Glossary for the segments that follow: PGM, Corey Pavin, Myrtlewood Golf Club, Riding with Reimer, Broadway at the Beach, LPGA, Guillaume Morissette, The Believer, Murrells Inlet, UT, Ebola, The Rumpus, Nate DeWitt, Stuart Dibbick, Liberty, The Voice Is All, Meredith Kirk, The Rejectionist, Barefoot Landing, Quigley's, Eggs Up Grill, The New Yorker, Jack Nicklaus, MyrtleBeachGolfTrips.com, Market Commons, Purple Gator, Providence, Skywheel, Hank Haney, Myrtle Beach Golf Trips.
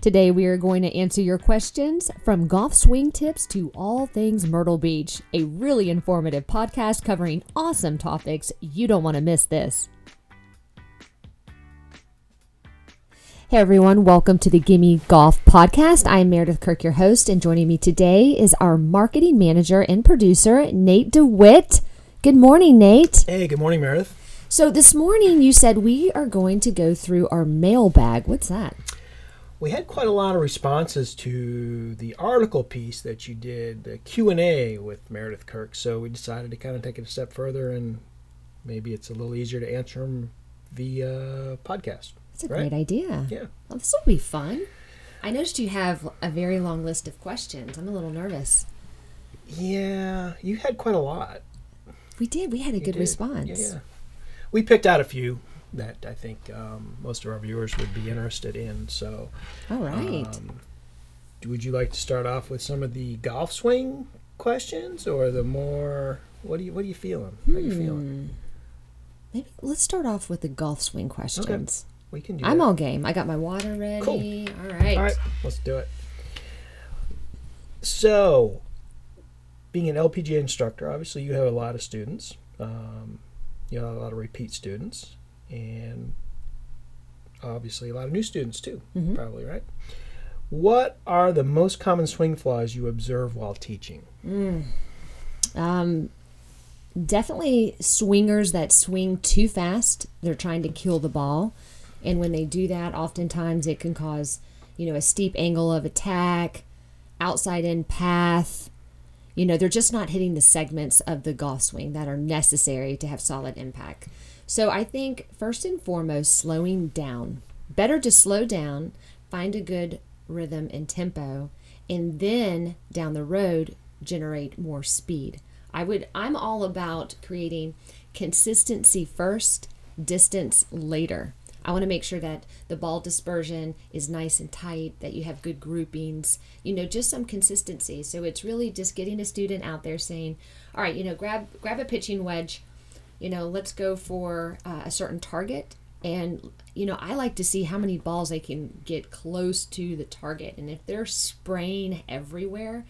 Today we are going to answer your questions from golf swing tips to all things Myrtle Beach, a really informative podcast covering awesome topics. You don't want to miss this. Hey everyone, welcome to the Gimme Golf Podcast. I'm Meredith Kirk, your host, and joining me today is our marketing manager and producer, Nate DeWitt. Good morning, Nate. Hey, good morning, Meredith. So this morning you said we are going to go through our mailbag. What's that? We had quite a lot of responses to the article piece that you did, the Q&A with Meredith Kirk, so we decided to kind of take it a step further, and maybe it's a little easier to answer them via podcast. That's a great idea. Yeah. Well, this will be fun. I noticed you have a very long list of questions. I'm a little nervous. Yeah. You had quite a lot. We did. We had a good response. Yeah. We picked out a few that I think most of our viewers would be interested in. So, all right. Would you like to start off with some of the golf swing questions, or the more, what are you feeling? How are you feeling? Maybe let's start off with the golf swing questions. Okay. We can do that. I'm all game. I got my water ready. Cool. All right. Let's do it. So, being an LPGA instructor, obviously you have a lot of students. You have a lot of repeat students, and obviously a lot of new students too, probably, right? What are the most common swing flaws you observe while teaching? Definitely swingers that swing too fast. They're trying to kill the ball. And when they do that, oftentimes it can cause, a steep angle of attack, outside in path. They're just not hitting the segments of the golf swing that are necessary to have solid impact. So I think first and foremost, slowing down. Better to slow down, find a good rhythm and tempo, and then down the road, generate more speed. I'm all about creating consistency first, distance later. I want to make sure that the ball dispersion is nice and tight, that you have good groupings, just some consistency. So it's really just getting a student out there saying, all right, grab a pitching wedge, let's go for a certain target. And, I like to see how many balls they can get close to the target. And if they're spraying everywhere,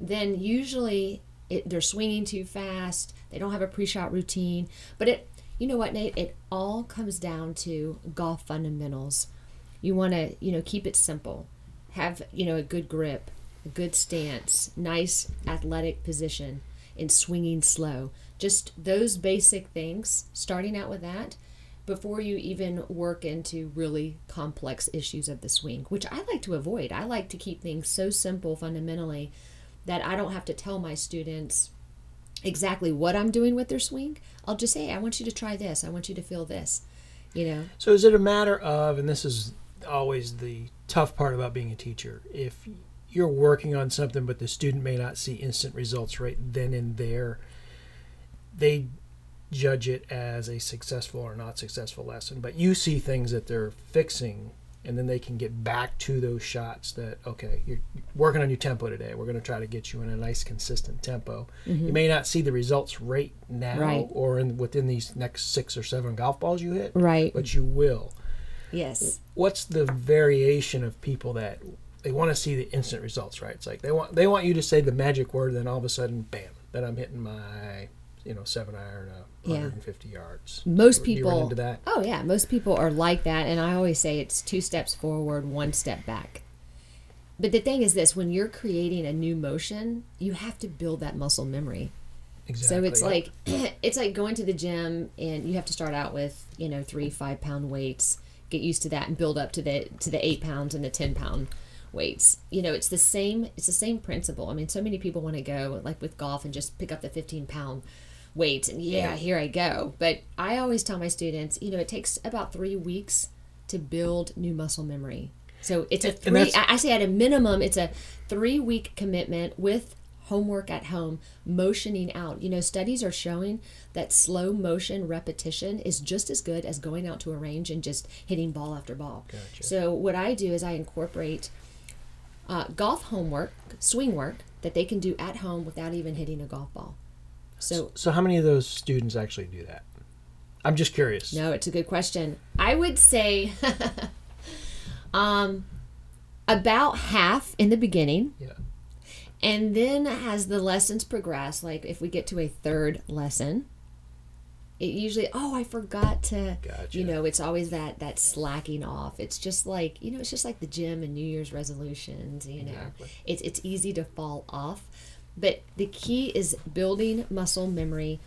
then usually they're swinging too fast. They don't have a pre-shot routine. But you know what, Nate? It all comes down to golf fundamentals. You want to, keep it simple. Have, a good grip, a good stance, nice athletic position, and swinging slow. Just those basic things, starting out with that, before you even work into really complex issues of the swing, which I like to avoid. I like to keep things so simple fundamentally that I don't have to tell my students exactly what I'm doing with their swing. I'll just say, I want you to try this. I want you to feel this, So is it a matter of, and this is always the tough part about being a teacher, if you're working on something but the student may not see instant results right then and there, they judge it as a successful or not successful lesson. But you see things that they're fixing, and then they can get back to those shots that, okay, you're working on your tempo today. We're going to try to get you in a nice, consistent tempo. You may not see the results right now or within these next 6 or 7 golf balls you hit, but you will. Yes. What's the variation of people that they want to see the instant results, right? It's like they want you to say the magic word, then all of a sudden, bam, that I'm hitting my 7 iron, 150 yards. Most people. Do you run into that? Oh yeah, most people are like that, and I always say it's 2 steps forward, 1 step back. But the thing is this: when you're creating a new motion, you have to build that muscle memory. Exactly. So it's like it's like going to the gym, and you have to start out with 3 5-pound weights, get used to that, and build up to the 8 pounds and the 10-pound weights. It's the same principle. I mean, so many people want to go like with golf and just pick up the 15-pound weights and here I go. But I always tell my students, it takes about 3 weeks to build new muscle memory. So it's I say at a minimum, it's a 3-week commitment with homework at home, motioning out. Studies are showing that slow motion repetition is just as good as going out to a range and just hitting ball after ball. Gotcha. So what I do is I incorporate golf homework, swing work, that they can do at home without even hitting a golf ball. So how many of those students actually do that? I'm just curious. No, it's a good question. I would say about half in the beginning. Yeah. And then as the lessons progress, like if we get to a third lesson, it usually, oh, I forgot to, gotcha. You know, it's always that slacking off. It's just like, you know, it's just like the gym and New Year's resolutions, you know. Exactly. It's easy to fall off. But the key is building muscle memory,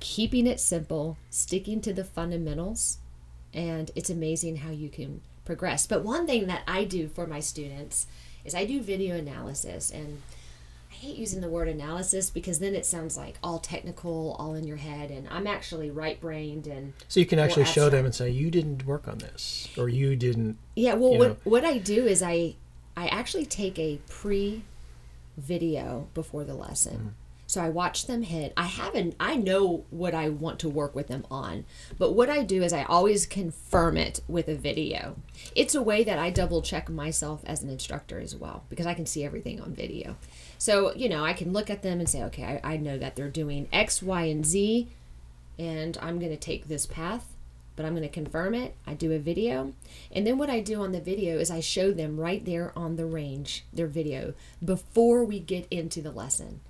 keeping it simple, sticking to the fundamentals, and it's amazing how you can progress. But one thing that I do for my students is I do video analysis, and I hate using the word analysis because then it sounds like all technical, all in your head, and I'm actually right-brained. And so you can actually show them and say, you didn't work on this, or you didn't. Yeah, well, what I do is I actually take a pre-video before the lesson. Mm-hmm. So I watch them hit. I know what I want to work with them on. But what I do is I always confirm it with a video. It's a way that I double check myself as an instructor as well, because I can see everything on video. So, you know, I can look at them and say, okay, I know that they're doing X, Y, and Z, and I'm going to take this path, but I'm going to confirm it. I do a video. And then what I do on the video is I show them right there on the range, their video, before we get into the lesson.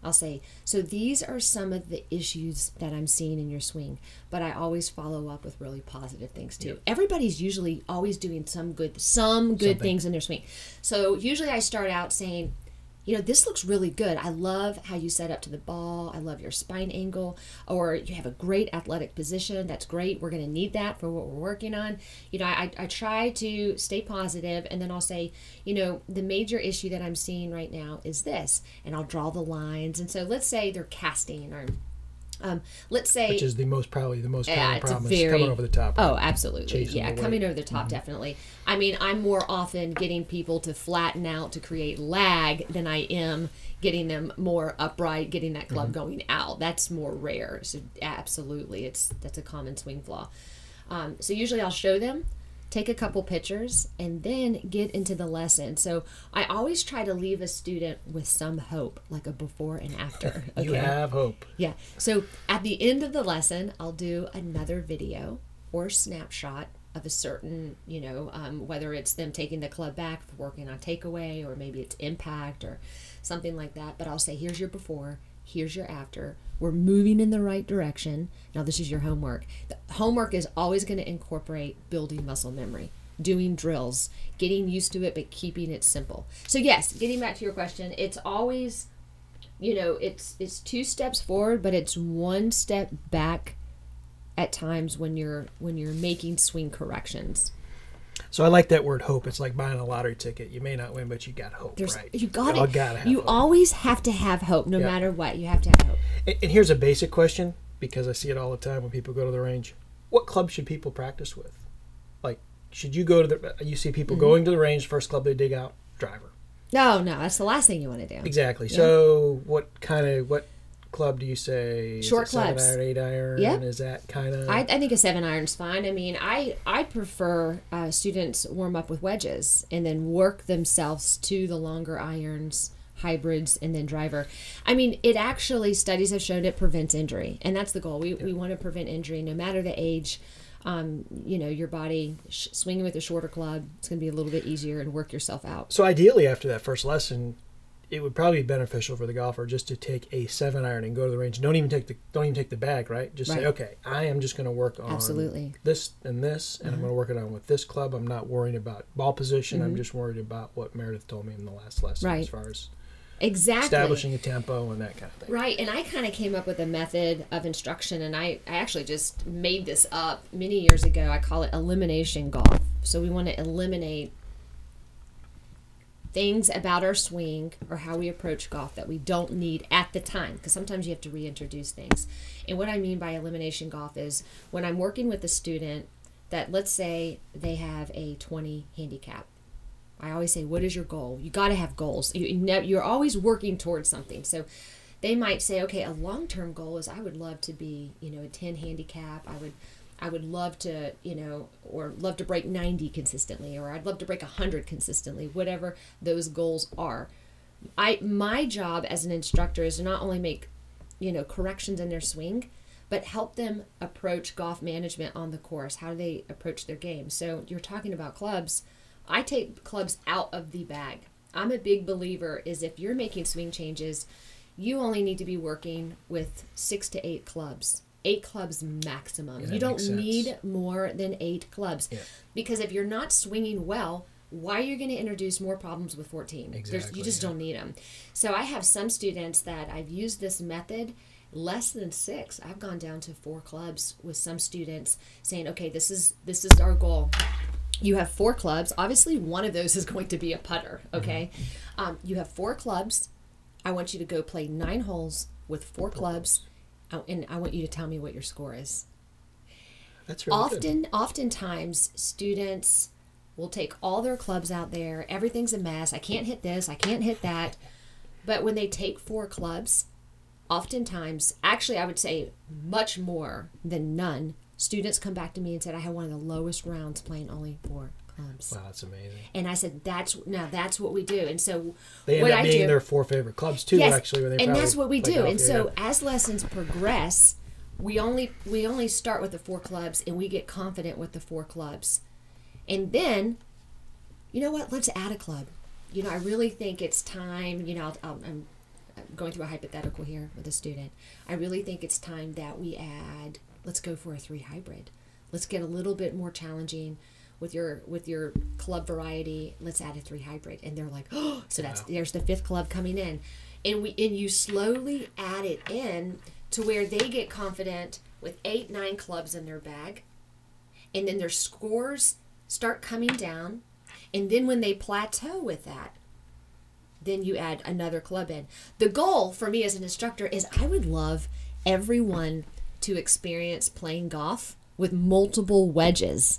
I'll say, so these are some of the issues that I'm seeing in your swing, but I always follow up with really positive things too. Yep. Everybody's usually always doing some good things in their swing. So usually I start out saying, you know, this looks really good. I love how you set up to the ball. I love your spine angle, or you have a great athletic position. That's great. We're going to need that for what we're working on. You know, I try to stay positive, and then I'll say, you know, the major issue that I'm seeing right now is this, and I'll draw the lines. And so let's say they're casting, or let's say, which is probably the most common problem is coming over the top. Right? Oh, absolutely. Yeah, coming over the top, mm-hmm. Definitely. I mean, I'm more often getting people to flatten out to create lag than I am getting them more upright, getting that club mm-hmm. going out. That's more rare. So absolutely, that's a common swing flaw. So usually I'll show them, take a couple pictures, and then get into the lesson. So I always try to leave a student with some hope, like a before and after. Okay? You have hope. Yeah. So at the end of the lesson, I'll do another video or snapshot of a certain, you know, whether it's them taking the club back, working on takeaway, or maybe it's impact or something like that. But I'll say, here's your before, here's your after. We're moving in the right direction. Now this is your homework. The homework is always going to incorporate building muscle memory, doing drills, getting used to it, but keeping it simple. So yes, getting back to your question, it's always, you know, it's two steps forward, but it's one step back at times when you're making swing corrections. So I like that word hope. It's like buying a lottery ticket. You may not win, but you got hope, right? You always have to have hope, no matter what. You have to have hope. And here's a basic question, because I see it all the time when people go to the range. What club should people practice with? Like, should you go to you see people mm-hmm. going to the range, first club they dig out, driver. No, that's the last thing you want to do. Exactly. Yeah. So what club do you say? Short clubs. 7-iron, 8-iron? Yep. Is that kind of... I think a 7-iron's fine. I mean, I prefer students warm up with wedges and then work themselves to the longer irons, hybrids, and then driver. I mean, it actually, studies have shown it prevents injury, and that's the goal. We want to prevent injury no matter the age. You know, your body swinging with a shorter club, it's going to be a little bit easier and work yourself out. So ideally, after that first lesson, it would probably be beneficial for the golfer just to take a 7-iron and go to the range. Don't even take the bag, right? Just say, okay, I am just going to work on this and this, and mm-hmm. I'm going to work it on with this club. I'm not worrying about ball position. Mm-hmm. I'm just worried about what Meredith told me in the last lesson as far as establishing a tempo and that kind of thing. Right, and I kind of came up with a method of instruction, and I actually just made this up many years ago. I call it elimination golf. So we want to eliminate things about our swing or how we approach golf that we don't need at the time, because sometimes you have to reintroduce things. And what I mean by elimination golf is when I'm working with a student that, let's say they have a 20 handicap, I always say, what is your goal? You got to have goals. You're always working towards something. So they might say, okay, a long-term goal is I would love to be, you know, a 10 handicap. I would love to, you know, or love to break 90 consistently, or I'd love to break 100 consistently, whatever those goals are. My job as an instructor is to not only make, you know, corrections in their swing, but help them approach golf management on the course. How do they approach their game? So you're talking about clubs. I take clubs out of the bag. I'm a big believer is if you're making swing changes, you only need to be working with 6 to 8 clubs. 8 clubs maximum. Yeah, you don't need more than 8 clubs. Yeah. Because if you're not swinging well, why are you going to introduce more problems with 14? Exactly. You just don't need them. So I have some students that I've used this method less than 6. I've gone down to 4 clubs with some students saying, okay, this is our goal. You have 4 clubs. Obviously, one of those is going to be a putter, okay? Mm-hmm. You have 4 clubs. I want you to go play 9 holes with 4 clubs, and I want you to tell me what your score is. That's really good. Oftentimes, students will take all their clubs out there. Everything's a mess. I can't hit this. I can't hit that. But when they take 4 clubs, oftentimes, actually I would say much more than none, students come back to me and said, I had one of the lowest rounds playing only 4 clubs. Wow, that's amazing. And I said, that's what we do. And so they end up being their 4 favorite clubs too, yes, actually. When they and that's what we do. And so as lessons progress, we only start with the 4 clubs and we get confident with the 4 clubs. And then, you know what, let's add a club. You know, I really think it's time, you know, I'm going through a hypothetical here with a student. I really think it's time that we add... Let's go for a 3 hybrid. Let's get a little bit more challenging with your club variety. Let's add a 3 hybrid. And they're like, oh, so that's there's the 5th club coming in. And you slowly add it in to where they get confident with 8, 9 clubs in their bag. And then their scores start coming down. And then when they plateau with that, then you add another club in. The goal for me as an instructor is I would love everyone to experience playing golf with multiple wedges,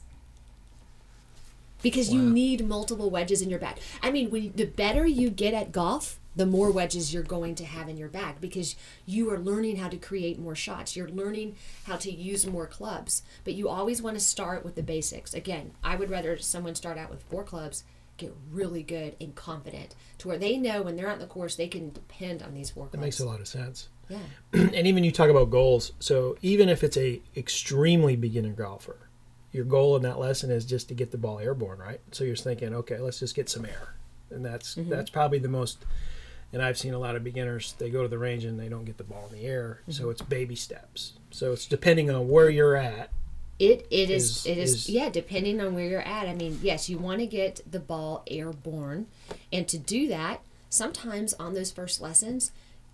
because you need multiple wedges in your bag. I mean, the better you get at golf, the more wedges you're going to have in your bag, because you are learning how to create more shots. You're learning how to use more clubs, but you always want to start with the basics. Again, I would rather someone start out with 4 clubs, get really good and confident to where they know when they're on the course, they can depend on these 4 clubs. That makes a lot of sense. Yeah. And even you talk about goals. So even if it's a extremely beginner golfer, your goal in that lesson is just to get the ball airborne, right? So you're thinking, okay, let's just get some air. And that's probably the most, and I've seen a lot of beginners, they go to the range and they don't get the ball in the air. Mm-hmm. So it's baby steps. So it's depending on where you're at. It is, depending on where you're at. I mean, yes, you want to get the ball airborne. And to do that, sometimes on those first lessons,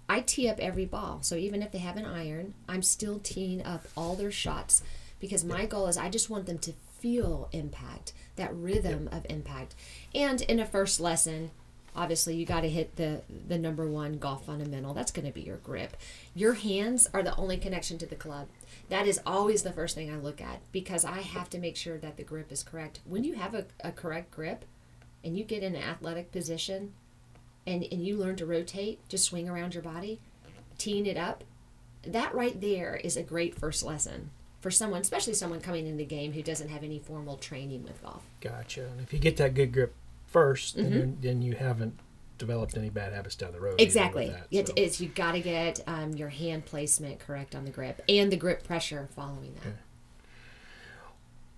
I tee up every ball. So even if they have an iron, I'm still teeing up all their shots, because my goal is I just want them to feel impact, that rhythm of impact. And in a first lesson, obviously you got to hit the number one golf fundamental. That's going to be your grip. Your hands are the only connection to the club. That is always the first thing I look at, because I have to make sure that the grip is correct. When you have a correct grip and you get in an athletic position, and you learn to rotate, just swing around your body, teeing it up, that right there is a great first lesson for someone, especially someone coming in the game who doesn't have any formal training with golf. Gotcha. And if you get that good grip first, then you haven't developed any bad habits down the road. Exactly. You got to get your hand placement correct on the grip and the grip pressure following that. Okay.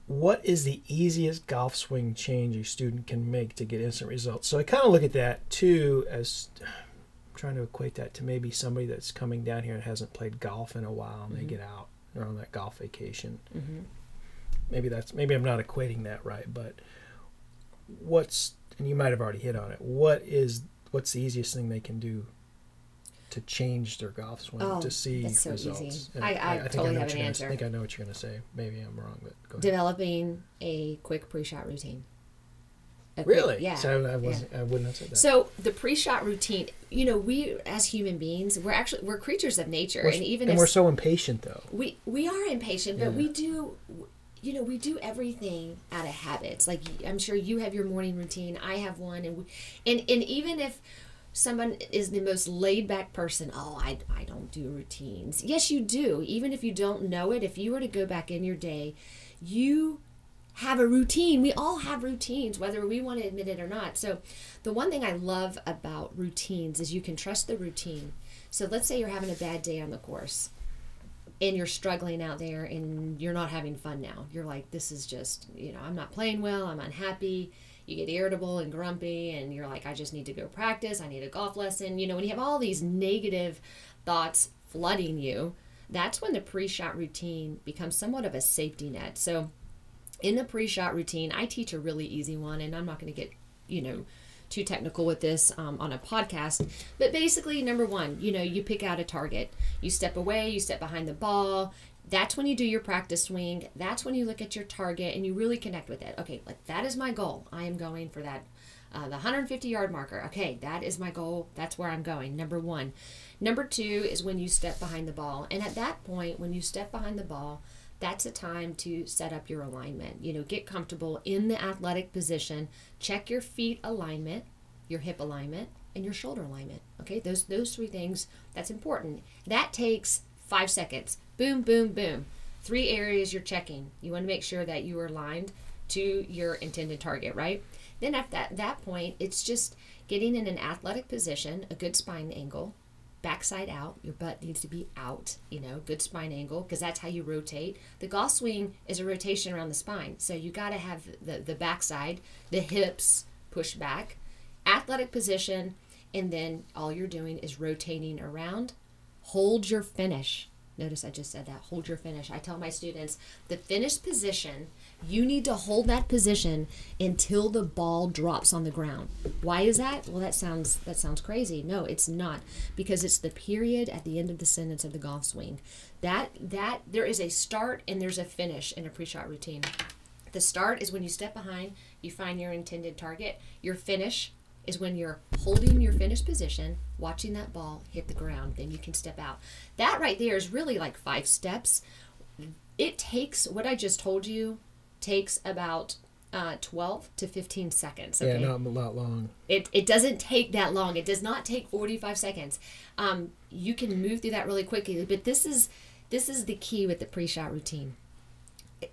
What is the easiest golf swing change a student can make to get instant results? So I kind of look at that, too, as I'm trying to equate that to maybe somebody that's coming down here and hasn't played golf in a while, and they get out, they're on that golf vacation. Mm-hmm. Maybe I'm not equating that right, but and you might have already hit on it, what's the easiest thing they can do to change their golf swing to see results? Easy. I totally have an answer. I think I know what you're going to say. Maybe I'm wrong, but go ahead. Developing a quick pre-shot routine. Really? Yeah. So I wouldn't have said that. So the pre-shot routine, you know, we as human beings, we're creatures of nature, and we're so impatient though. We are impatient, but we do everything out of habits. Like I'm sure you have your morning routine. I have one, and even if someone is the most laid-back person. Oh, I don't do routines. Yes, you do. Even if you don't know it, if you were to go back in your day, you have a routine. We all have routines, whether we want to admit it or not. So the one thing I love about routines is you can trust the routine. So let's say you're having a bad day on the course and you're struggling out there and you're not having fun now. You're like, this is just, you know, I'm not playing well. I'm unhappy. you get irritable and grumpy and you're like, I just need to go practice. I need a golf lesson. You know, when you have all these negative thoughts flooding you, that's when the pre-shot routine becomes somewhat of a safety net. So in the pre-shot routine, I teach a really easy one, and I'm not going to get, you know, too technical with this on a podcast, but basically, number one, you know, you pick out a target, you step away, you step behind the ball. That's when you do your practice swing. That's when you look at your target and you really connect with it. Okay, like that is my goal. I am going for that, the 150-yard marker. Okay, that is my goal. That's where I'm going, number one. Number two is when you step behind the ball. And at that point, when you step behind the ball, that's a time to set up your alignment. You know, get comfortable in the athletic position. Check your feet alignment, your hip alignment, and your shoulder alignment. Okay, those three things, that's important. That takes 5 seconds. Boom, boom, boom. Three areas you're checking. You want to make sure that you are aligned to your intended target, right? Then at that point, it's just getting in an athletic position, a good spine angle, backside out. Your butt needs to be out, you know, good spine angle, because that's how you rotate. The golf swing is a rotation around the spine. So you got to have the backside, the hips push back, athletic position, and then all you're doing is rotating around. Hold your finish. Notice I just said that, hold your finish. I tell my students, the finish position, you need to hold that position until the ball drops on the ground. Why is that? Well, that sounds crazy. No, it's not, because it's the period at the end of the sentence of the golf swing. That there is a start and there's a finish in a pre-shot routine. The start is when you step behind, you find your intended target. Your finish is when you're holding your finished position, watching that ball hit the ground, then you can step out. That right there is really like 5 steps. It takes, what I just told you, takes about 12 to 15 seconds. Okay? Yeah, not a lot long. It doesn't take that long. It does not take 45 seconds. You can move through that really quickly, but this is the key with the pre-shot routine.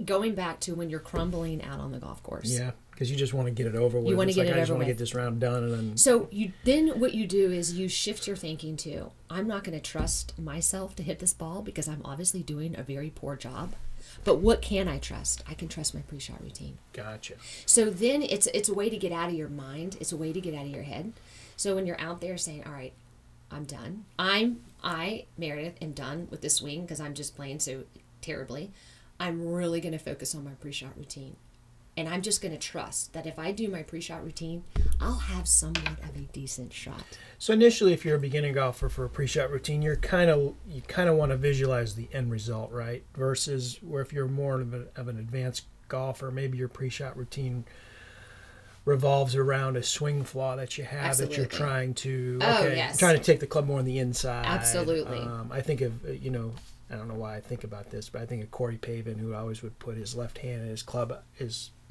Going back to when you're crumbling out on the golf course. Yeah. Because you just want to get it over with. You want to get it over with. I just want to get this round done. And then... So then what you do is you shift your thinking to, I'm not going to trust myself to hit this ball because I'm obviously doing a very poor job. But what can I trust? I can trust my pre-shot routine. Gotcha. So then it's a way to get out of your mind. It's a way to get out of your head. So when you're out there saying, all right, I'm done. I, Meredith, am done with this swing because I'm just playing so terribly. I'm really going to focus on my pre-shot routine. And I'm just going to trust that if I do my pre-shot routine, I'll have somewhat of a decent shot. So initially, if you're a beginning golfer for a pre-shot routine, you kind of want to visualize the end result, right? Versus where if you're more of an advanced golfer, maybe your pre-shot routine revolves around a swing flaw that you have. Absolutely. That you're trying to trying to take the club more on the inside. Absolutely. I think of, you know, I don't know why I think about this, but I think of Corey Pavin, who always would put his left hand in his club,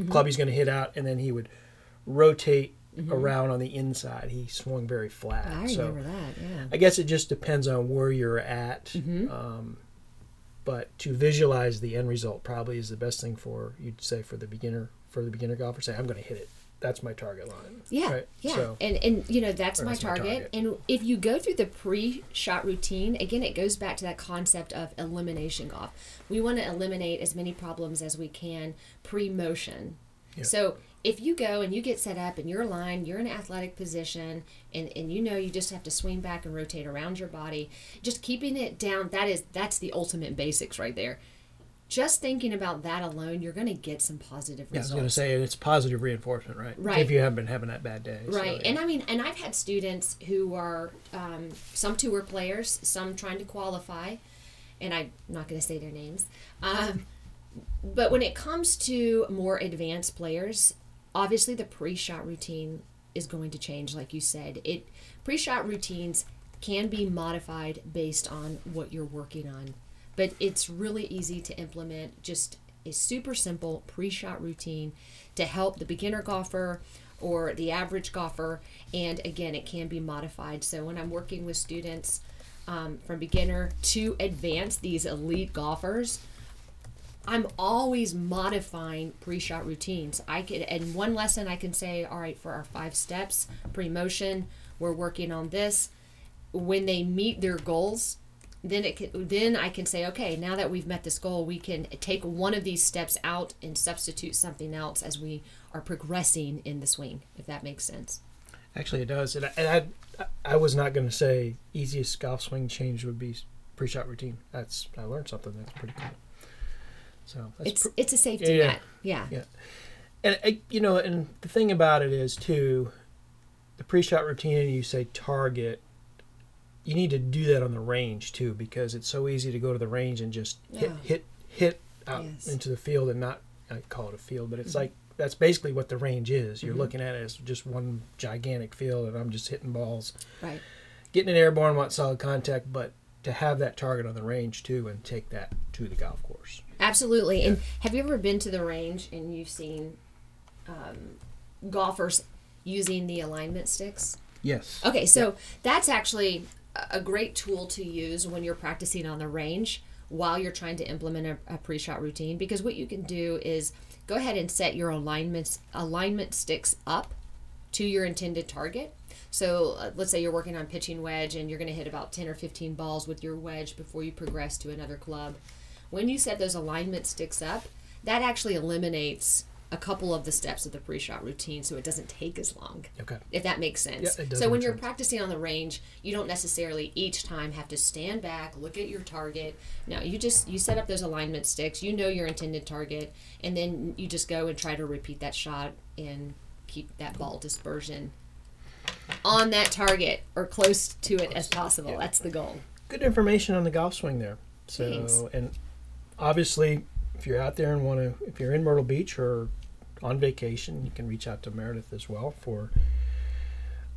club he's going to hit out, and then he would rotate around on the inside. He swung very flat. I remember that, yeah. I guess it just depends on where you're at, but to visualize the end result probably is the best thing for the beginner golfer. Say, I'm going to hit it. That's my target line. Yeah, right? Yeah. So, and you know, that's my target. And if you go through the pre-shot routine, again, it goes back to that concept of elimination golf. We want to eliminate as many problems as we can pre-motion. Yeah. So if you go and you get set up and you're aligned, you're in an athletic position, and you know you just have to swing back and rotate around your body, just keeping it down, that's the ultimate basics right there. Just thinking about that alone, you're going to get some positive results. Yeah, I was going to say, it's positive reinforcement, right? Right. If you haven't been having that bad day. Right. So, yeah. And I mean, and I've had students who are some tour players, some trying to qualify, and I'm not going to say their names. But when it comes to more advanced players, obviously the pre-shot routine is going to change, like you said. Pre-shot routines can be modified based on what you're working on. But it's really easy to implement just a super simple pre-shot routine to help the beginner golfer or the average golfer. And again, it can be modified. So when I'm working with students from beginner to advanced, these elite golfers, I'm always modifying pre-shot routines. And one lesson I can say, all right, for our 5 steps, pre-motion, we're working on this. When they meet their goals, then it can, then I can say, okay, now that we've met this goal, we can take one of these steps out and substitute something else as we are progressing in the swing, if that makes sense. Actually, it does. And I was not going to say easiest golf swing change would be pre-shot routine. I learned something that's pretty cool. So that's it's a safety net. Yeah. And the thing about it is too, the pre-shot routine, you say target. You need to do that on the range too, because it's so easy to go to the range and just hit out into the field and not call it a field, but it's like that's basically what the range is. You're looking at it as just one gigantic field, and I'm just hitting balls. Right. Getting it airborne, want solid contact, but to have that target on the range too, and take that to the golf course. Absolutely. Yeah. And have you ever been to the range and you've seen golfers using the alignment sticks? Yes. Okay, so that's actually a great tool to use when you're practicing on the range while you're trying to implement a pre-shot routine, because what you can do is go ahead and set your alignment sticks up to your intended target. So let's say you're working on pitching wedge and you're going to hit about 10 or 15 balls with your wedge before you progress to another club. When you set those alignment sticks up, that actually eliminates a couple of the steps of the pre-shot routine, so it doesn't take as long. Okay. If that makes sense. Yeah, it does. So when you're practicing on the range, you don't necessarily each time have to stand back, look at your target. No, you set up those alignment sticks, you know your intended target, and then you just go and try to repeat that shot and keep that ball dispersion on that target or close to it as possible. Yeah. That's the goal. Good information on the golf swing there. So thanks. And obviously if you're out there and if you're in Myrtle Beach or on vacation, you can reach out to Meredith as well for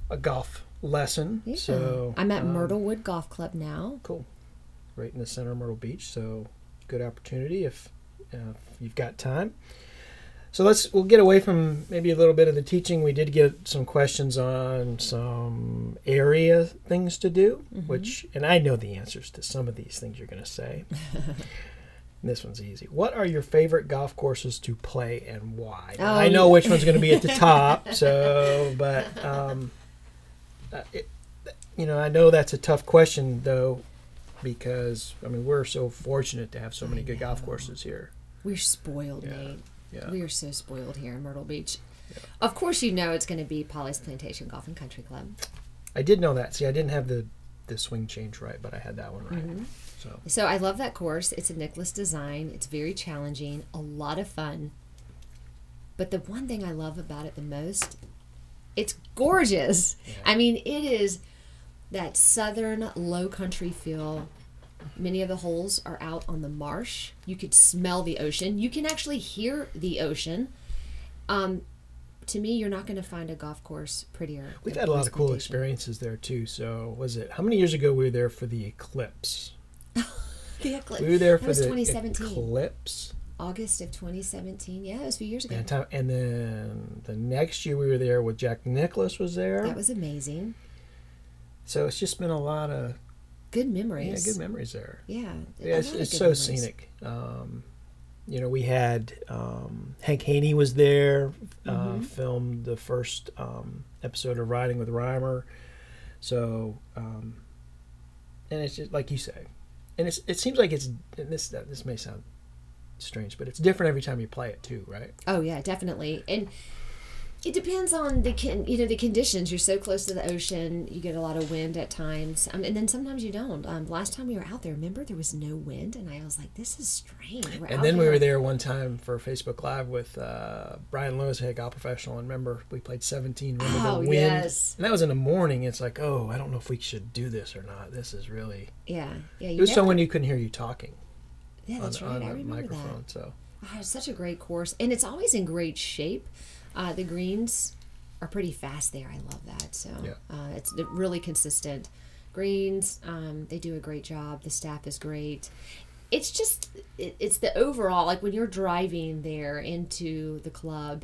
a golf lesson. Yeah. So I'm at Myrtlewood Golf Club now. Cool. Right in the center of Myrtle Beach, so good opportunity if you've got time. So we'll get away from maybe a little bit of the teaching. We did get some questions on some area things to do, and I know the answers to some of these things you're going to say. This one's easy. What are your favorite golf courses to play and why? Oh, I know which one's going to be at the top, I know that's a tough question, though, because, we're so fortunate to have so many good golf courses here. We're spoiled, Nate. Yeah. We are so spoiled here in Myrtle Beach. Yeah. Of course you know it's going to be Pawleys Plantation Golf and Country Club. I did know that. See, I didn't have the swing change right, but I had that one right. Mm-hmm. So I love that course. It's a Nicklaus design. It's very challenging, a lot of fun. But the one thing I love about it the most, it's gorgeous. Yeah. It is that southern low country feel. Many of the holes are out on the marsh. You could smell the ocean. You can actually hear the ocean. To me, you're not going to find a golf course prettier. We've had a lot of cool experiences there too. So how many years ago we were there for the eclipse? The eclipse. We were there for the 2017. Eclipse. August of 2017. Yeah, it was a few years ago. And then the next year we were there with Jack Nicklaus was there. That was amazing. So it's just been a lot of good memories. Yeah, good memories there. Yeah. It's so scenic. We had Hank Haney was there, filmed the first episode of Riding with Reimer. So, and it's just like you say. And it seems like it's, and this may sound strange, but it's different every time you play it too, right? Oh yeah, definitely. And it depends on the conditions. You're so close to the ocean, you get a lot of wind at times, and then sometimes you don't. Last time we were out there, remember there was no wind, and I was like, this is strange. We were there one time for Facebook Live with Brian Lewis, a golf professional, and remember we played 17. The wind, yes. And that was in the morning. It's like, oh, I don't know if we should do this or not. This is really it was someone you couldn't hear you talking. Yeah, that's right. I remember microphone, that. So it's such a great course, and it's always in great shape. The greens are pretty fast there. I love that. So it's really consistent. Greens, they do a great job. The staff is great. It's just, it's the overall, like when you're driving there into the club,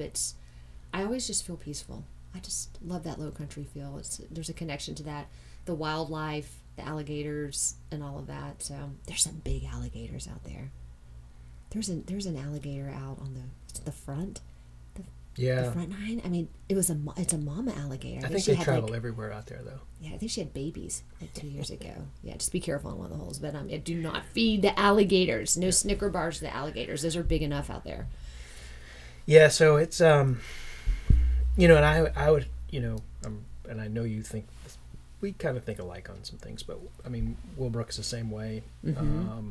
I always just feel peaceful. I just love that low country feel. There's a connection to that. The wildlife, the alligators, and all of that. So there's some big alligators out there. There's an alligator out on the front. Yeah. The front nine. I mean, it's a mama alligator. I think they travel everywhere out there, though. Yeah, I think she had babies like 2 years ago. Yeah, just be careful on one of the holes. But do not feed the alligators. No Snicker bars to the alligators. Those are big enough out there. Yeah, so it's and I would and I know you think we kind of think alike on some things, but I mean Wilbrook's the same way. Mm-hmm.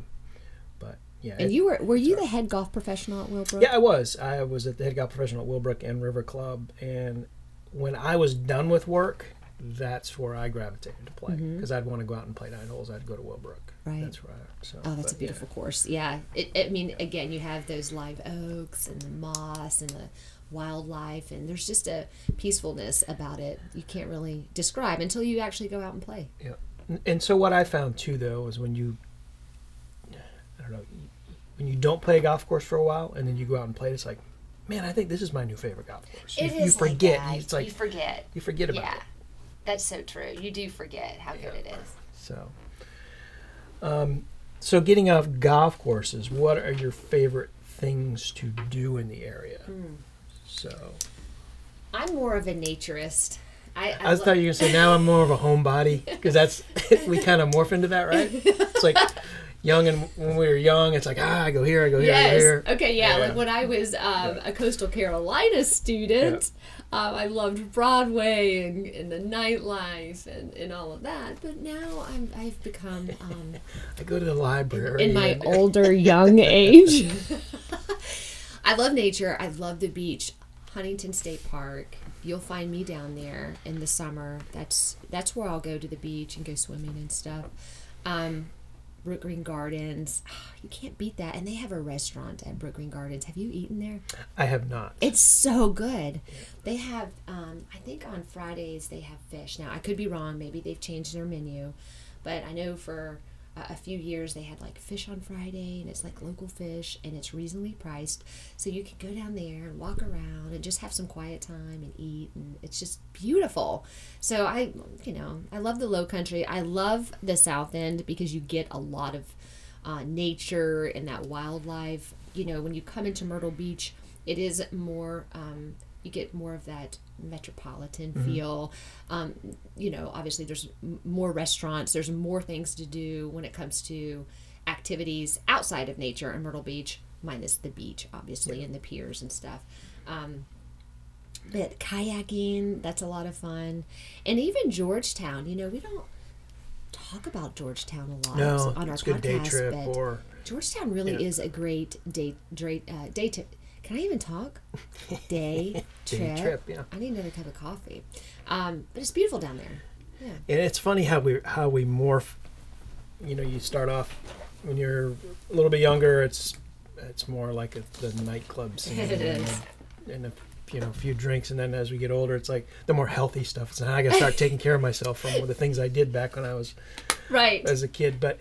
But yeah. And were you the head golf professional at Wilbrook? Yeah, I was. I was at the head golf professional at Wilbrook and River Club, and when I was done with work, that's where I gravitated to play because I'd want to go out and play nine holes. I'd go to Wilbrook. Right. That's right. That's a beautiful course. Yeah. Again, you have those live oaks and the moss and the wildlife, and there's just a peacefulness about it you can't really describe until you actually go out and play. Yeah. And so what I found too, though, is when you don't play a golf course for a while and then you go out and play, it's like, man, I think this is my new favorite golf course. You forget about it. That's so true. You do forget how good it is. So, getting off golf courses, what are your favorite things to do in the area? Mm. So, I'm more of a naturist. I thought you were going to say now I'm more of a homebody because that's we kind of morph into that, right? It's like young, and when we were young, it's like I go here, I go here, I go here. Okay, yeah. Like when I was a Coastal Carolina student. Yeah. I loved Broadway and the nightlife and all of that, but now I've become... I go to the library. In my older, young age. I love nature. I love the beach. Huntington State Park. You'll find me down there in the summer. That's where I'll go to the beach and go swimming and stuff. Brookgreen Gardens, you can't beat that. And they have a restaurant at Brookgreen Gardens. Have you eaten there? I have not. It's so good. They have, I think on Fridays they have fish. Now, I could be wrong. Maybe they've changed their menu. But I know for a few years they had like fish on Friday, and it's like local fish, and it's reasonably priced. So you can go down there and walk around and just have some quiet time and eat. And it's just beautiful. So I love the low country. I love the South End because you get a lot of nature and that wildlife. When you come into Myrtle Beach, it is more, you get more of that metropolitan feel. Obviously there's more restaurants, there's more things to do when it comes to activities outside of nature in Myrtle Beach, minus the beach, obviously, and the piers and stuff. But kayaking, that's a lot of fun. And even Georgetown, we don't talk about Georgetown a lot on our podcast. It's a good day trip. Or Georgetown really is a great day trip. Can I even talk? Day trip. Yeah. I need another cup of coffee. But it's beautiful down there. Yeah. And it's funny how we morph. You start off when you're a little bit younger. It's more like the nightclub scene. It is. And a few drinks, and then as we get older, it's like the more healthy stuff. So now I got to start taking care of myself from the things I did back when I was as a kid. But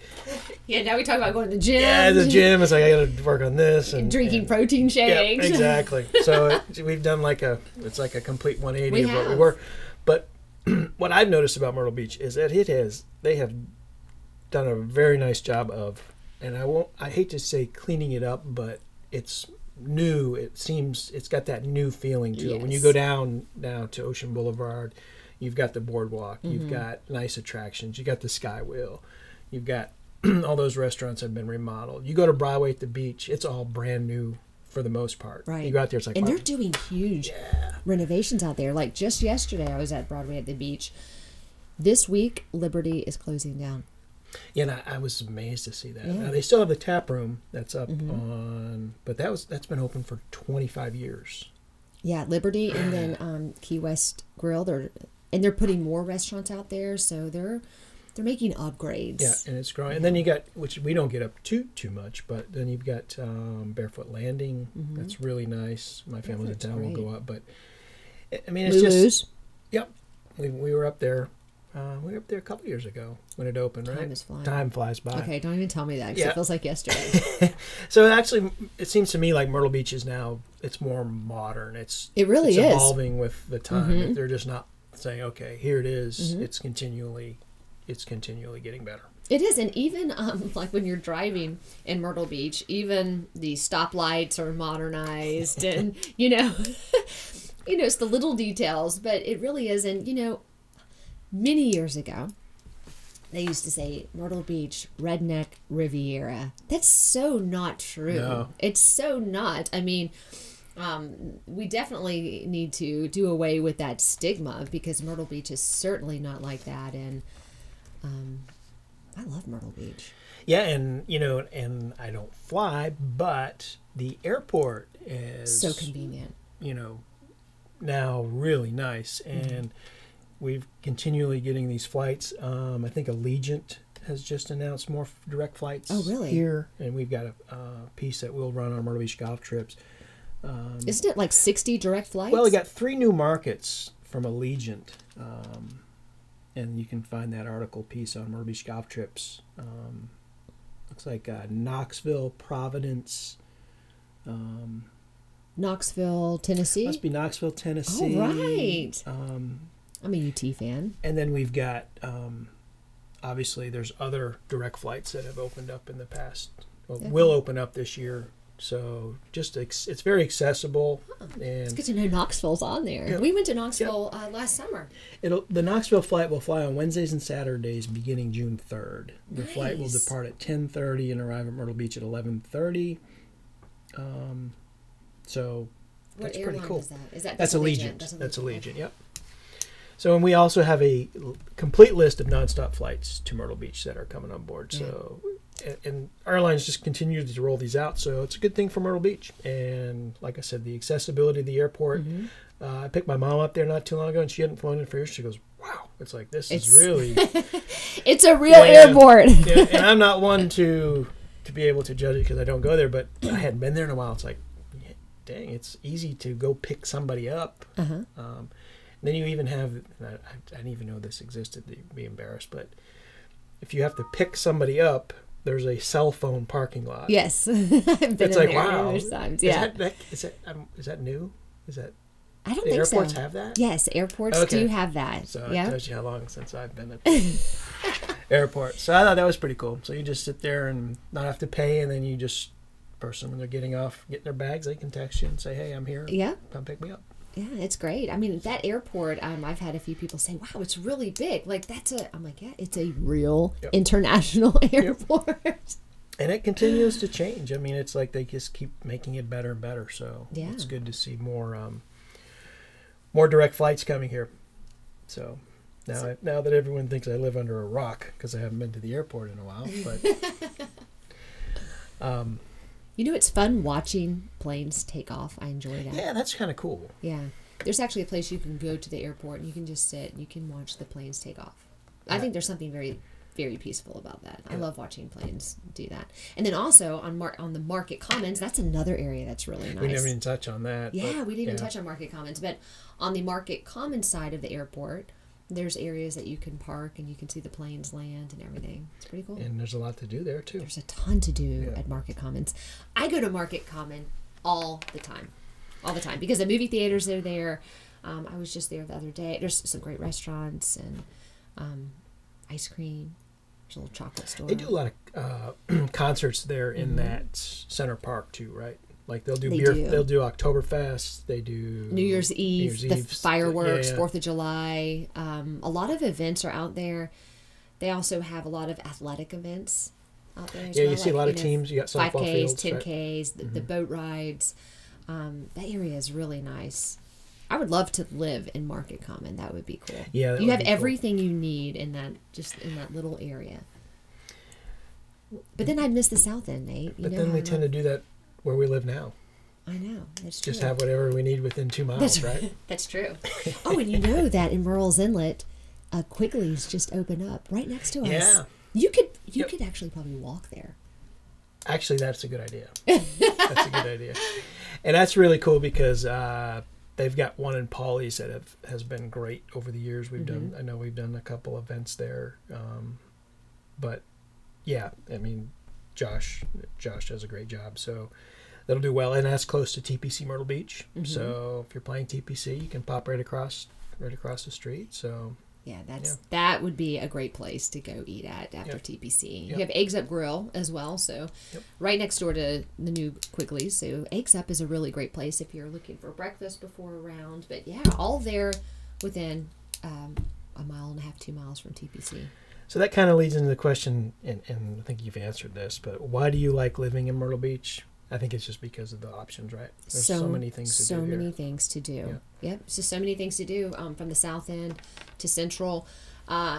yeah, now we talk about going to the gym. Yeah, the gym is like I got to work on this and drinking protein shakes. Yeah, exactly. So we've done it's like a complete 180 of what we were. But what I've noticed about Myrtle Beach is that they have done a very nice job of, and I hate to say cleaning it up, but it's new. It seems it's got that new feeling to it. When you go down now to Ocean Boulevard, you've got the boardwalk, you've got nice attractions, you got the Skywheel, you've got all those restaurants have been remodeled. You go to Broadway at the Beach, it's all brand new for the most part. Right. You go out there, it's like, and they're doing huge renovations out there. Like just yesterday, I was at Broadway at the Beach. This week, Liberty is closing down. Yeah, and I was amazed to see that. Yeah. Now, they still have the tap room that's up on, but that's been open for 25 years. Yeah, Liberty and then Key West Grill. They're putting more restaurants out there, so they're making upgrades. Yeah, and it's growing. And then you got, which we don't get up too much, but then you've got Barefoot Landing. Mm-hmm. That's really nice. My family's in town will go up, but it's Lulu's. Yep. We were up there. We were up there a couple years ago when it opened, right? Time flies by. Okay, don't even tell me that because it feels like yesterday. So actually, it seems to me like Myrtle Beach is now, it's more modern. It really is. Evolving with the time. Mm-hmm. They're just not saying, okay, here it is. It's continually getting better. It is, and even like when you're driving in Myrtle Beach, even the stoplights are modernized, and you know, it's the little details, but it really is. And many years ago, they used to say Myrtle Beach, redneck Riviera. That's so not true. No. It's so not. I mean, we definitely need to do away with that stigma, because Myrtle Beach is certainly not like that. And I love Myrtle Beach. Yeah, and and I don't fly, but the airport is so convenient. Now really nice, and we've continually getting these flights. I think Allegiant has just announced more direct flights. Oh, really? Here, and we've got a piece that we'll run on Myrtle Beach golf trips. Isn't it like 60 direct flights? Well, we got 3 new markets from Allegiant, and you can find that article piece on Myrtle Beach golf trips. Looks like Knoxville, Providence. Knoxville, Tennessee? Must be Knoxville, Tennessee. Oh, right. I'm a UT fan. And then we've got, obviously, there's other direct flights that have opened up in the past. Well, will open up this year. So just it's very accessible. Huh. And it's good to know Knoxville's on there. Yeah. We went to Knoxville last summer. The Knoxville flight will fly on Wednesdays and Saturdays beginning June 3rd. The flight will depart at 10:30 and arrive at Myrtle Beach at 11:30. So that's pretty cool. Is that? That's Allegiant. That's Allegiant, yep. So, and we also have a complete list of nonstop flights to Myrtle Beach that are coming on board. Mm-hmm. So, and airlines just continue to roll these out. So it's a good thing for Myrtle Beach. And like I said, the accessibility of the airport. Mm-hmm. I picked my mom up there not too long ago, and she hadn't flown in for years. She goes, wow, it's like this is really... It's a real airport. And I'm not one to be able to judge it because I don't go there, but I hadn't been there in a while. It's like, dang, it's easy to go pick somebody up. Uh-huh. Then you even have, and I didn't even know this existed, you'd be embarrassed, but if you have to pick somebody up, there's a cell phone parking lot. Yes. I've been numerous times. Yeah. Is that new? Is that? I don't think so. Airports have that? Yes, airports do have that. So it tells you how long since I've been at the airport. So I thought that was pretty cool. So you just sit there and not have to pay, and then you just, person when they're getting their bags, they can text you and say, hey, I'm here. Yeah. Come pick me up. Yeah, it's great. I mean, that airport, I've had a few people say, wow, it's really big. Like, I'm like, yeah, it's a real international airport. Yep. And it continues to change. I mean, it's like they just keep making it better and better. So it's good to see more direct flights coming here. So now that everyone thinks I live under a rock because I haven't been to the airport in a while, but... it's fun watching planes take off. I enjoy that. Yeah, that's kind of cool. Yeah. There's actually a place you can go to the airport and you can just sit and you can watch the planes take off. Yeah. I think there's something very, very peaceful about that. Yeah. I love watching planes do that. And then also on the Market Commons, that's another area that's really nice. We didn't even touch on that. Yeah, we didn't even touch on Market Commons. But on the Market Commons side of the airport, there's areas that you can park and you can see the planes land and everything. It's pretty cool. And there's a lot to do there, too. There's a ton to do at Market Commons. I go to Market Common all the time. All the time. Because the movie theaters are there. I was just there the other day. There's some great restaurants and ice cream. There's a little chocolate store. They do a lot of concerts there in that center park, too, right? Like they'll do Oktoberfest, they do New Year's Eve, fireworks, 4th of July. A lot of events are out there. They also have a lot of athletic events out there. Yeah, you see a lot of teams. You got softball 5Ks, fields, 10Ks, the boat rides. That area is really nice. I would love to live in Market Common. That would be cool. Yeah, you have everything you need in that little area. But then I miss the South End, Nate. But then we tend to do that. Where we live now. I know. That's true. Just have whatever we need within 2 miles, right? That's true. Oh, and that in Murrells Inlet, Quigley's just opened up right next to us. Yeah. You could actually probably walk there. Actually, that's a good idea. That's a good idea. And that's really cool because they've got one in Pawleys that has been great over the years. We've done. I know we've done a couple events there. But, yeah, I mean... Josh does a great job, so that'll do well, and that's close to TPC Myrtle Beach. So if you're playing TPC, you can pop right across the street. So Yeah, that would be a great place to go eat at after TPC. Yep. You have Eggs Up Grill as well, so right next door to the new Quigley's. So Eggs Up is a really great place if you're looking for breakfast before a round. But yeah, all there within a mile and a half, 2 miles from TPC. So that kind of leads into the question, and I think you've answered this, but why do you like living in Myrtle Beach? I think it's just because of the options, right? There's so many things to do. So many things to do. Yep. So many things to do from the south end to central. And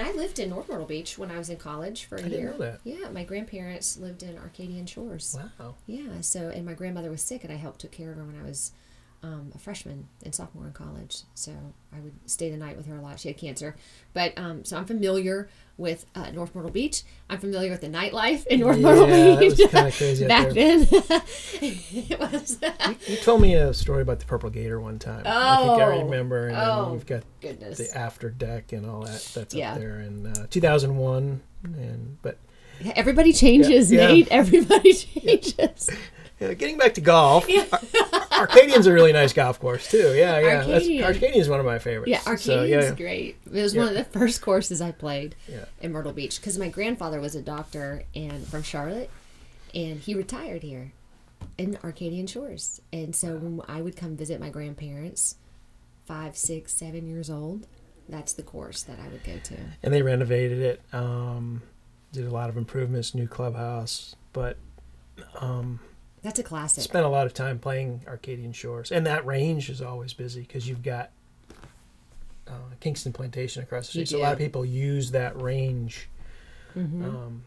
I lived in North Myrtle Beach when I was in college for a year. I didn't know that. Yeah. My grandparents lived in Arcadian Shores. Wow. Yeah. So, and my grandmother was sick, and I helped took care of her when I was a freshman and sophomore in college. So I would stay the night with her a lot. She had cancer. But so I'm familiar with North Myrtle Beach. I'm familiar with the nightlife in North Myrtle Beach. Yeah, that was kind of crazy back then. It was. You told me a story about the Purple Gator one time. Oh, I think I remember. And you've got the after deck and all that. That's up there in 2001. But everybody changes, Nate. Everybody changes. Yeah, getting back to golf, Arcadian's a really nice golf course, too. Yeah, yeah. Arcadian's one of my favorites. Yeah, Arcadian's great. It was one of the first courses I played in Myrtle Beach because my grandfather was a doctor and from Charlotte, and he retired here in Arcadian Shores. And so when I would come visit my grandparents, 5, 6, 7 years old, that's the course that I would go to. And they renovated it, did a lot of improvements, new clubhouse, but... that's a classic. Spent a lot of time playing Arcadian Shores. And that range is always busy because you've got Kingston Plantation across the street. So a lot of people use that range. Mm-hmm. And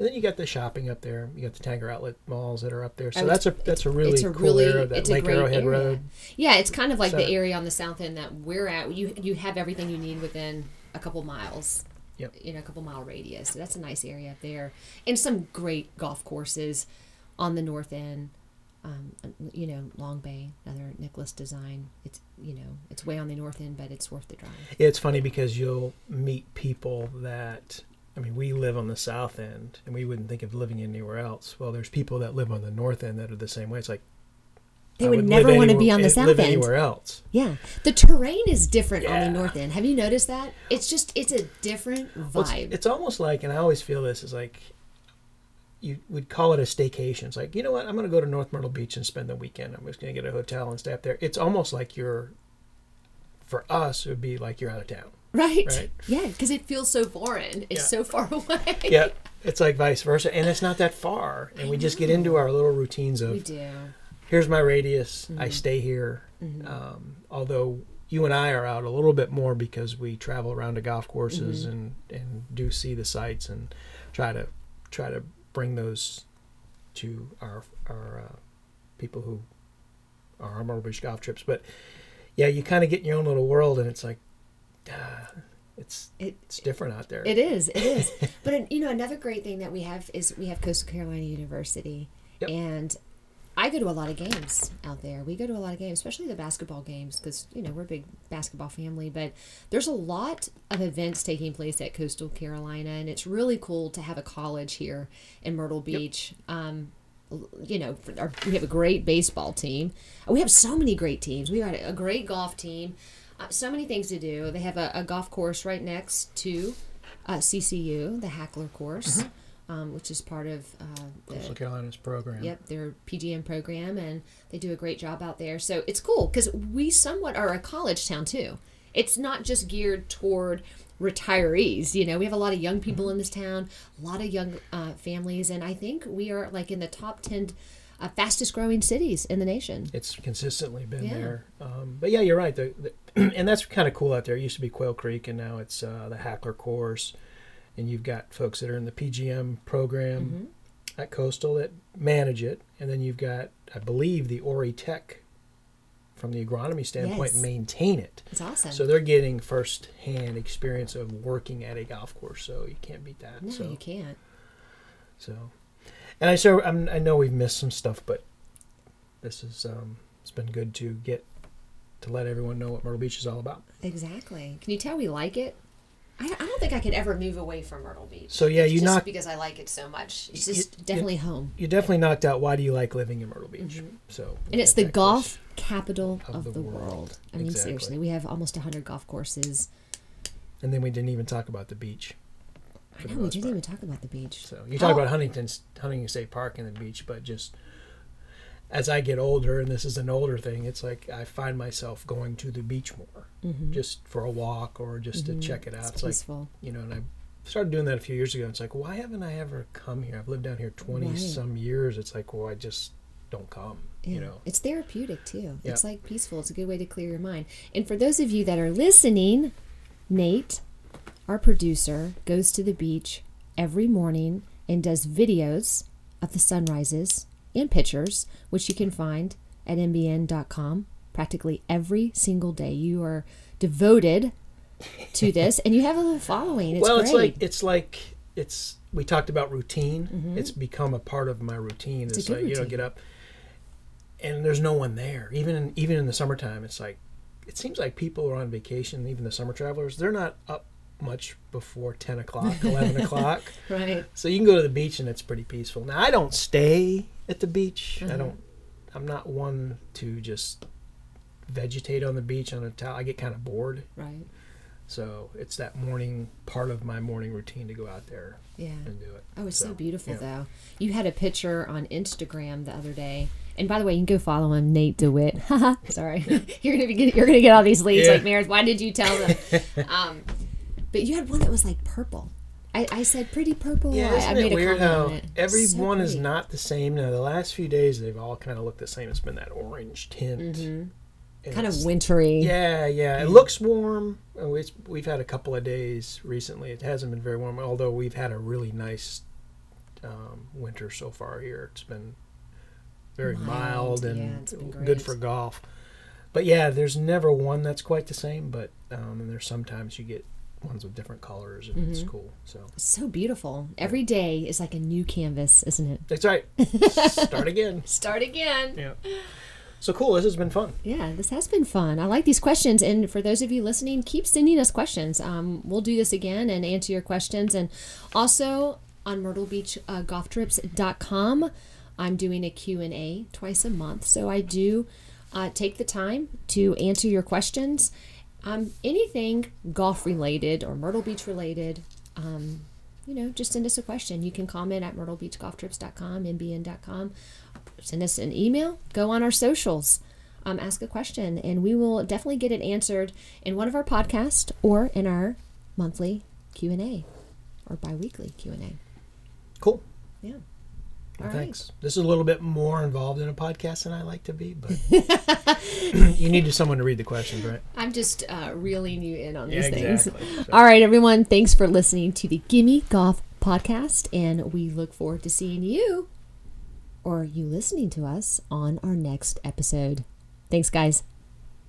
then you got the shopping up there. You got the Tanger Outlet malls that are up there. So that's a really cool area, that Lake Arrowhead Road. Yeah, it's kind of like the area on the south end that we're at. You have everything you need within a couple miles. Yep. In a couple mile radius. So that's a nice area up there. And some great golf courses on the north end, Long Bay, another Nicklaus design. It's, it's way on the north end, but it's worth the drive. It's funny because you'll meet people that, we live on the south end and we wouldn't think of living anywhere else. Well, there's people that live on the north end that are the same way. It's like, they would never want to be on the south end. Live anywhere else. Yeah. The terrain is different on the north end. Have you noticed that? It's a different vibe. Well, it's almost like, and I always feel this, is like, you would call it a staycation. It's like, you know what? I'm going to go to North Myrtle Beach and spend the weekend. I'm just going to get a hotel and stay up there. It's almost like for us, it would be like you're out of town. Right? Yeah, because it feels so foreign. It's so far away. Yeah, it's like vice versa. And it's not that far. And we just get into our little routines of, here's my radius. Mm-hmm. I stay here. Mm-hmm. Although you and I are out a little bit more because we travel around to golf courses and do see the sights and try to bring those to our people who are on Myrtle Beach golf trips. But you kind of get in your own little world, and it's like, it's different out there. It is. But another great thing that we have is we have Coastal Carolina University, and I go to a lot of games out there. We go to a lot of games, especially the basketball games, because we're a big basketball family. But there's a lot of events taking place at Coastal Carolina, and it's really cool to have a college here in Myrtle Beach. We have a great baseball team. We have so many great teams. We had a great golf team. So many things to do. They have a golf course right next to CCU, the Hackler Course. Mm-hmm. Which is part of Coastal Carolina's program. Yep, their PGM program, and they do a great job out there. So it's cool because we somewhat are a college town too. It's not just geared toward retirees. We have a lot of young people in this town, a lot of young families, and I think we are like in the top 10 fastest growing cities in the nation. It's consistently been there. But yeah, you're right. And that's kind of cool out there. It used to be Quail Creek, and now it's the Hackler Course. And you've got folks that are in the PGM program at Coastal that manage it. And then you've got, I believe, the ORI Tech, from the agronomy standpoint, maintain it. It's awesome. So they're getting first-hand experience of working at a golf course. So you can't beat that. No, you can't. So, and I know we've missed some stuff, but this is it's been good to get to let everyone know what Myrtle Beach is all about. Exactly. Can you tell we like it? I don't think I could ever move away from Myrtle Beach. So yeah, because I like it so much. It's just definitely home. You definitely knocked out why do you like living in Myrtle Beach? Mm-hmm. So and it's the golf capital of the world. I mean, exactly. Seriously, we have almost 100 golf courses. And then we didn't even talk about the beach. I know, we didn't even talk about the beach. So you talk about Huntington State Park and the beach, but just as I get older, and this is an older thing, it's like I find myself going to the beach more, mm-hmm. just for a walk or just mm-hmm. to check it out. It's peaceful. Like, you know, and I started doing that a few years ago. It's like, why haven't I ever come here? I've lived down here 20 some years. It's like, well, I just don't come. Yeah. You know, it's therapeutic too. Yeah. It's like peaceful. It's a good way to clear your mind. And for those of you that are listening, Nate, our producer, goes to the beach every morning and does videos of the sunrises and pictures, which you can find at mbn.com practically every single day. You are devoted to this, and you have a little following. It's great. We talked about routine. Mm-hmm. It's become a part of my routine. It's like, routine. You know, get up, and there's no one there. Even in the summertime, it's like, it seems like people are on vacation, even the summer travelers. They're not up much before 10 o'clock, 11 o'clock. Right. So you can go to the beach, and it's pretty peaceful. Now, I don't stay at the beach. Mm-hmm. I'm not one to just vegetate on the beach on a towel. I get kind of bored. Right. So it's that morning part of my morning routine to go out there and do it. Oh, it's so beautiful, though. You had a picture on Instagram the other day. And by the way, you can go follow him, Nate DeWitt. Sorry. You're gonna get all these leads like, Meredith, why did you tell them? But you had one that was like purple. I said pretty purple. Yeah, isn't it weird how everyone is not the same? Now, the last few days, they've all kind of looked the same. It's been that orange tint. Mm-hmm. Kind of wintry. Yeah. It looks warm. We've had a couple of days recently. It hasn't been very warm, although we've had a really nice winter so far here. It's been very mild and good for golf. But yeah, there's never one that's quite the same, but and there's sometimes you get ones with different colors, and it's cool. So it's so beautiful. Every day is like a new canvas, isn't it? That's right. Start again. Yeah. So cool. This has been fun. Yeah, this has been fun. I like these questions, and for those of you listening, keep sending us questions. We'll do this again and answer your questions. And also on MyrtleBeachGolfTrips.com, I'm doing a Q&A twice a month, so I do take the time to answer your questions. Anything golf related or Myrtle Beach related, just send us a question. You can comment at myrtlebeachgolftrips.com, mbn.com. Send us an email. Go on our socials. Ask a question, and we will definitely get it answered in one of our podcasts or in our monthly Q&A or biweekly Q&A. Cool. Yeah. Well, thanks. Right. This is a little bit more involved in a podcast than I like to be, but you needed someone to read the questions, right? I'm just reeling you in on these things. So. All right, everyone. Thanks for listening to the Gimme Golf Podcast, and we look forward to seeing you or you listening to us on our next episode. Thanks, guys.